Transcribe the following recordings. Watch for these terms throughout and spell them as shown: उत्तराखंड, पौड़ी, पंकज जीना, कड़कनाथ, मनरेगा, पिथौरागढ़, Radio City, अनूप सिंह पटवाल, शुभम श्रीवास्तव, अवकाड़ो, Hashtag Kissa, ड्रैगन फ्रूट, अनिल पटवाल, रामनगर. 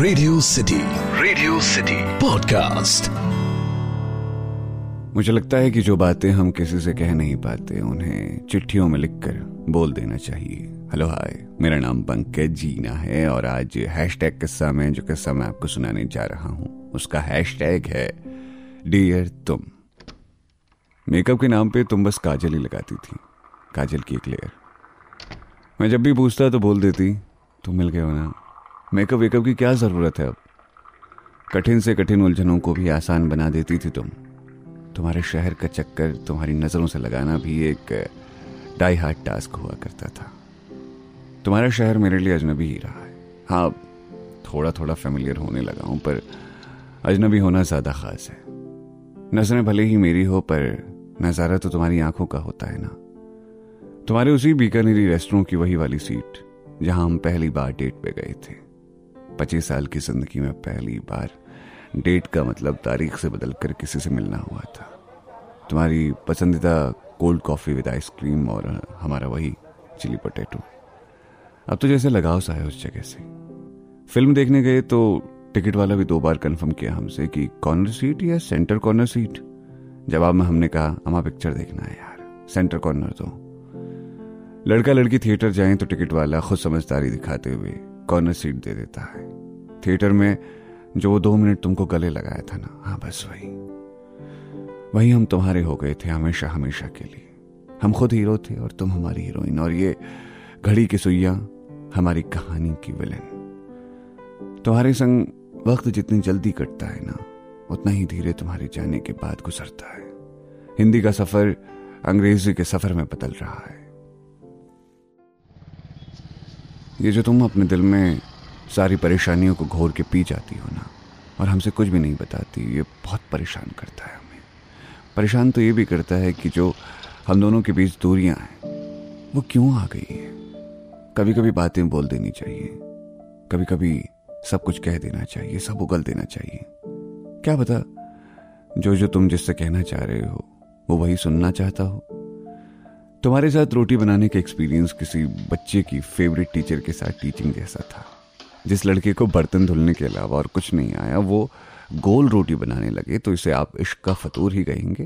Radio city podcast. मुझे लगता है कि जो बातें हम किसी से कह नहीं पाते उन्हें चिट्ठियों में लिखकर बोल देना चाहिए। हेलो हाय, मेरा नाम पंकज जीना है और आज हैशटैग किस्सा में जो किस्सा मैं आपको सुनाने जा रहा हूँ उसका हैशटैग है डियर तुम। मेकअप के नाम पे तुम बस काजल ही लगाती थी, काजल की एक लेयर। मैं जब भी पूछता तो बोल देती तुम मिल गए हो ना, मेकअप वेकअप की क्या ज़रूरत है। अब कठिन से कठिन उलझनों को भी आसान बना देती थी तुम। तुम्हारे शहर का चक्कर तुम्हारी नज़रों से लगाना भी एक डाई हार्ड टास्क हुआ करता था। तुम्हारा शहर मेरे लिए अजनबी ही रहा है। हाँ, थोड़ा थोड़ा फेमिलियर होने लगा हूँ, पर अजनबी होना ज़्यादा ख़ास है। नज़रें भले ही मेरी हो पर नज़ारा तो तुम्हारी आंखों का होता है ना। तुम्हारे उसी बीकानेरी रेस्टोरेंट की वही वाली सीट जहाँ हम पहली बार डेट पे गए थे। 25 साल की जिंदगी में पहली बार डेट का मतलब तारीख से बदल कर किसी से मिलना हुआ था। तुम्हारी पसंदीदा कोल्ड कॉफ़ी विद आइसक्रीम और हमारा वही चिली पोटैटो। अब तो जैसे लगाव सा है उस जगह से। फिल्म देखने गए तो टिकट वाला भी 2 बार कन्फर्म किया हमसे कि कॉर्नर सीट या सेंटर कॉर्नर सीट। जवाब में हमने कहा हमारा पिक्चर देखना है यार, सेंटर कॉर्नर। तो लड़का लड़की थिएटर जाएं तो टिकट वाला खुद समझदारी दिखाते हुए कॉर्नर सीट दे देता है। थिएटर में जो वो 2 मिनट तुमको गले लगाया था ना, हाँ बस वही हम तुम्हारे हो गए थे हमेशा हमेशा के लिए। हम खुद हीरो थे और तुम हमारी हीरोइन, और ये घड़ी की सुइयां हमारी कहानी की विलेन। तुम्हारे संग वक्त जितनी जल्दी कटता है ना, उतना ही धीरे तुम्हारे जाने के बाद गुजरता है। हिंदी का सफर अंग्रेजी के सफर में बदल रहा है। ये जो तुम अपने दिल में सारी परेशानियों को घोर के पी जाती हो ना और हमसे कुछ भी नहीं बताती, ये बहुत परेशान करता है हमें। परेशान तो ये भी करता है कि जो हम दोनों के बीच दूरियां हैं वो क्यों आ गई हैं। कभी कभी बातें बोल देनी चाहिए, कभी कभी सब कुछ कह देना चाहिए, सब उगल देना चाहिए। क्या पता जो तुम जिससे कहना चाह रहे हो वो वही सुनना चाहता हो। तुम्हारे साथ रोटी बनाने का एक्सपीरियंस किसी बच्चे की फेवरेट टीचर के साथ टीचिंग जैसा था। जिस लड़के को बर्तन धुलने के अलावा और कुछ नहीं आया वो गोल रोटी बनाने लगे तो इसे आप इश्क का फतूर ही कहेंगे।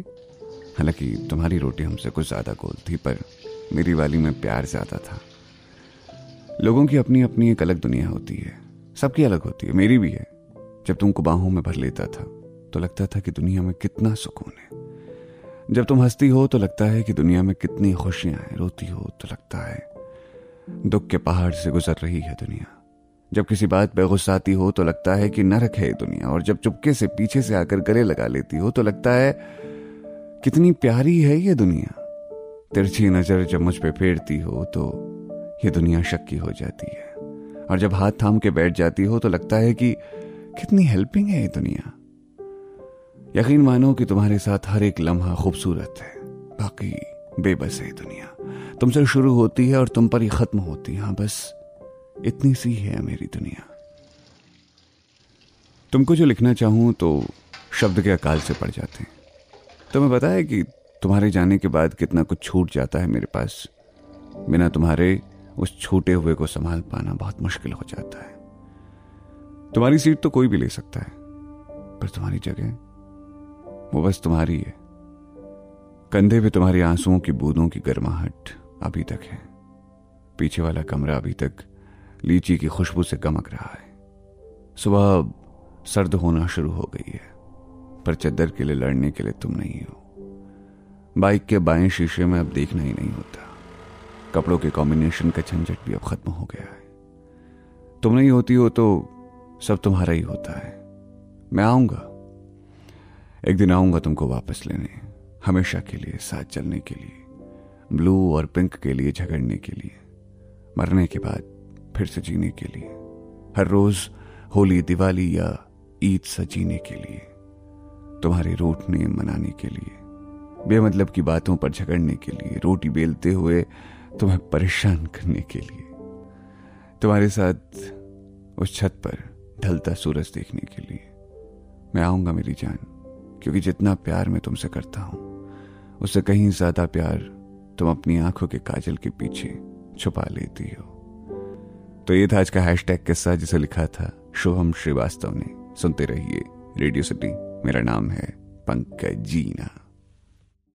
हालांकि तुम्हारी रोटी हमसे कुछ ज़्यादा गोल थी, पर मेरी वाली में प्यार ज़्यादा था। लोगों की अपनी अपनी एक अलग दुनिया होती है, सबकी अलग होती है, मेरी भी है। जब तुमको बाहों में भर लेता था तो लगता था कि दुनिया में कितना सुकून है। जब तुम हंसती हो तो लगता है कि दुनिया में कितनी खुशियां हैं। रोती हो तो लगता है दुख के पहाड़ से गुजर रही है दुनिया। जब किसी बात पे गुस्सा आती हो तो लगता है कि नरक है दुनिया, और जब चुपके से पीछे से आकर गले लगा लेती हो तो लगता है कितनी प्यारी है ये दुनिया। तिरछी नजर जब मुझ पे फेरती हो तो ये दुनिया शक्की हो जाती है, और जब हाथ थाम के बैठ जाती हो तो लगता है कि कितनी हेल्पिंग है ये दुनिया। यकीन मानो कि तुम्हारे साथ हर एक लम्हा खूबसूरत है, बाकी बेबस है दुनिया। तुमसे शुरू होती है और तुम पर ही खत्म होती है। हाँ, बस इतनी सी है मेरी दुनिया। तुमको जो लिखना चाहूँ तो शब्द के अकाल से पड़ जाते हैं। तुम्हें पता है कि तुम्हारे जाने के बाद कितना कुछ छूट जाता है मेरे पास। बिना तुम्हारे उस छूटे हुए को संभाल पाना बहुत मुश्किल हो जाता है। तुम्हारी सीट तो कोई भी ले सकता है, पर तुम्हारी जगह वो बस तुम्हारी है। कंधे पे तुम्हारे आंसुओं की बूंदों की गर्माहट अभी तक है। पीछे वाला कमरा अभी तक लीची की खुशबू से गमक रहा है। सुबह सर्द होना शुरू हो गई है, पर चद्दर के लिए लड़ने के लिए तुम नहीं हो। बाइक के बाएं शीशे में अब देखना ही नहीं होता। कपड़ों के कॉम्बिनेशन का झंझट भी अब खत्म हो गया है। तुम नहीं होती हो तो सब तुम्हारा ही होता है। मैं आऊंगा, एक दिन आऊंगा तुमको वापस लेने, हमेशा के लिए साथ चलने के लिए, ब्लू और पिंक के लिए झगड़ने के लिए, मरने के बाद फिर से जीने के लिए, हर रोज होली दिवाली या ईद सा जीने के लिए, तुम्हारे रूठने मनाने के लिए, बेमतलब की बातों पर झगड़ने के लिए, रोटी बेलते हुए तुम्हें परेशान करने के लिए, तुम्हारे साथ उस छत पर ढलता सूरज देखने के लिए। मैं आऊंगा मेरी जान, क्योंकि जितना प्यार मैं तुमसे करता हूं उससे कहीं ज्यादा प्यार तुम अपनी आंखों के काजल के पीछे छुपा लेती हो। तो ये था आज का हैशटैग किस्सा, जिसे लिखा था शुभम श्रीवास्तव ने। सुनते रहिए रेडियो सिटी। मेरा नाम है पंकज जीना।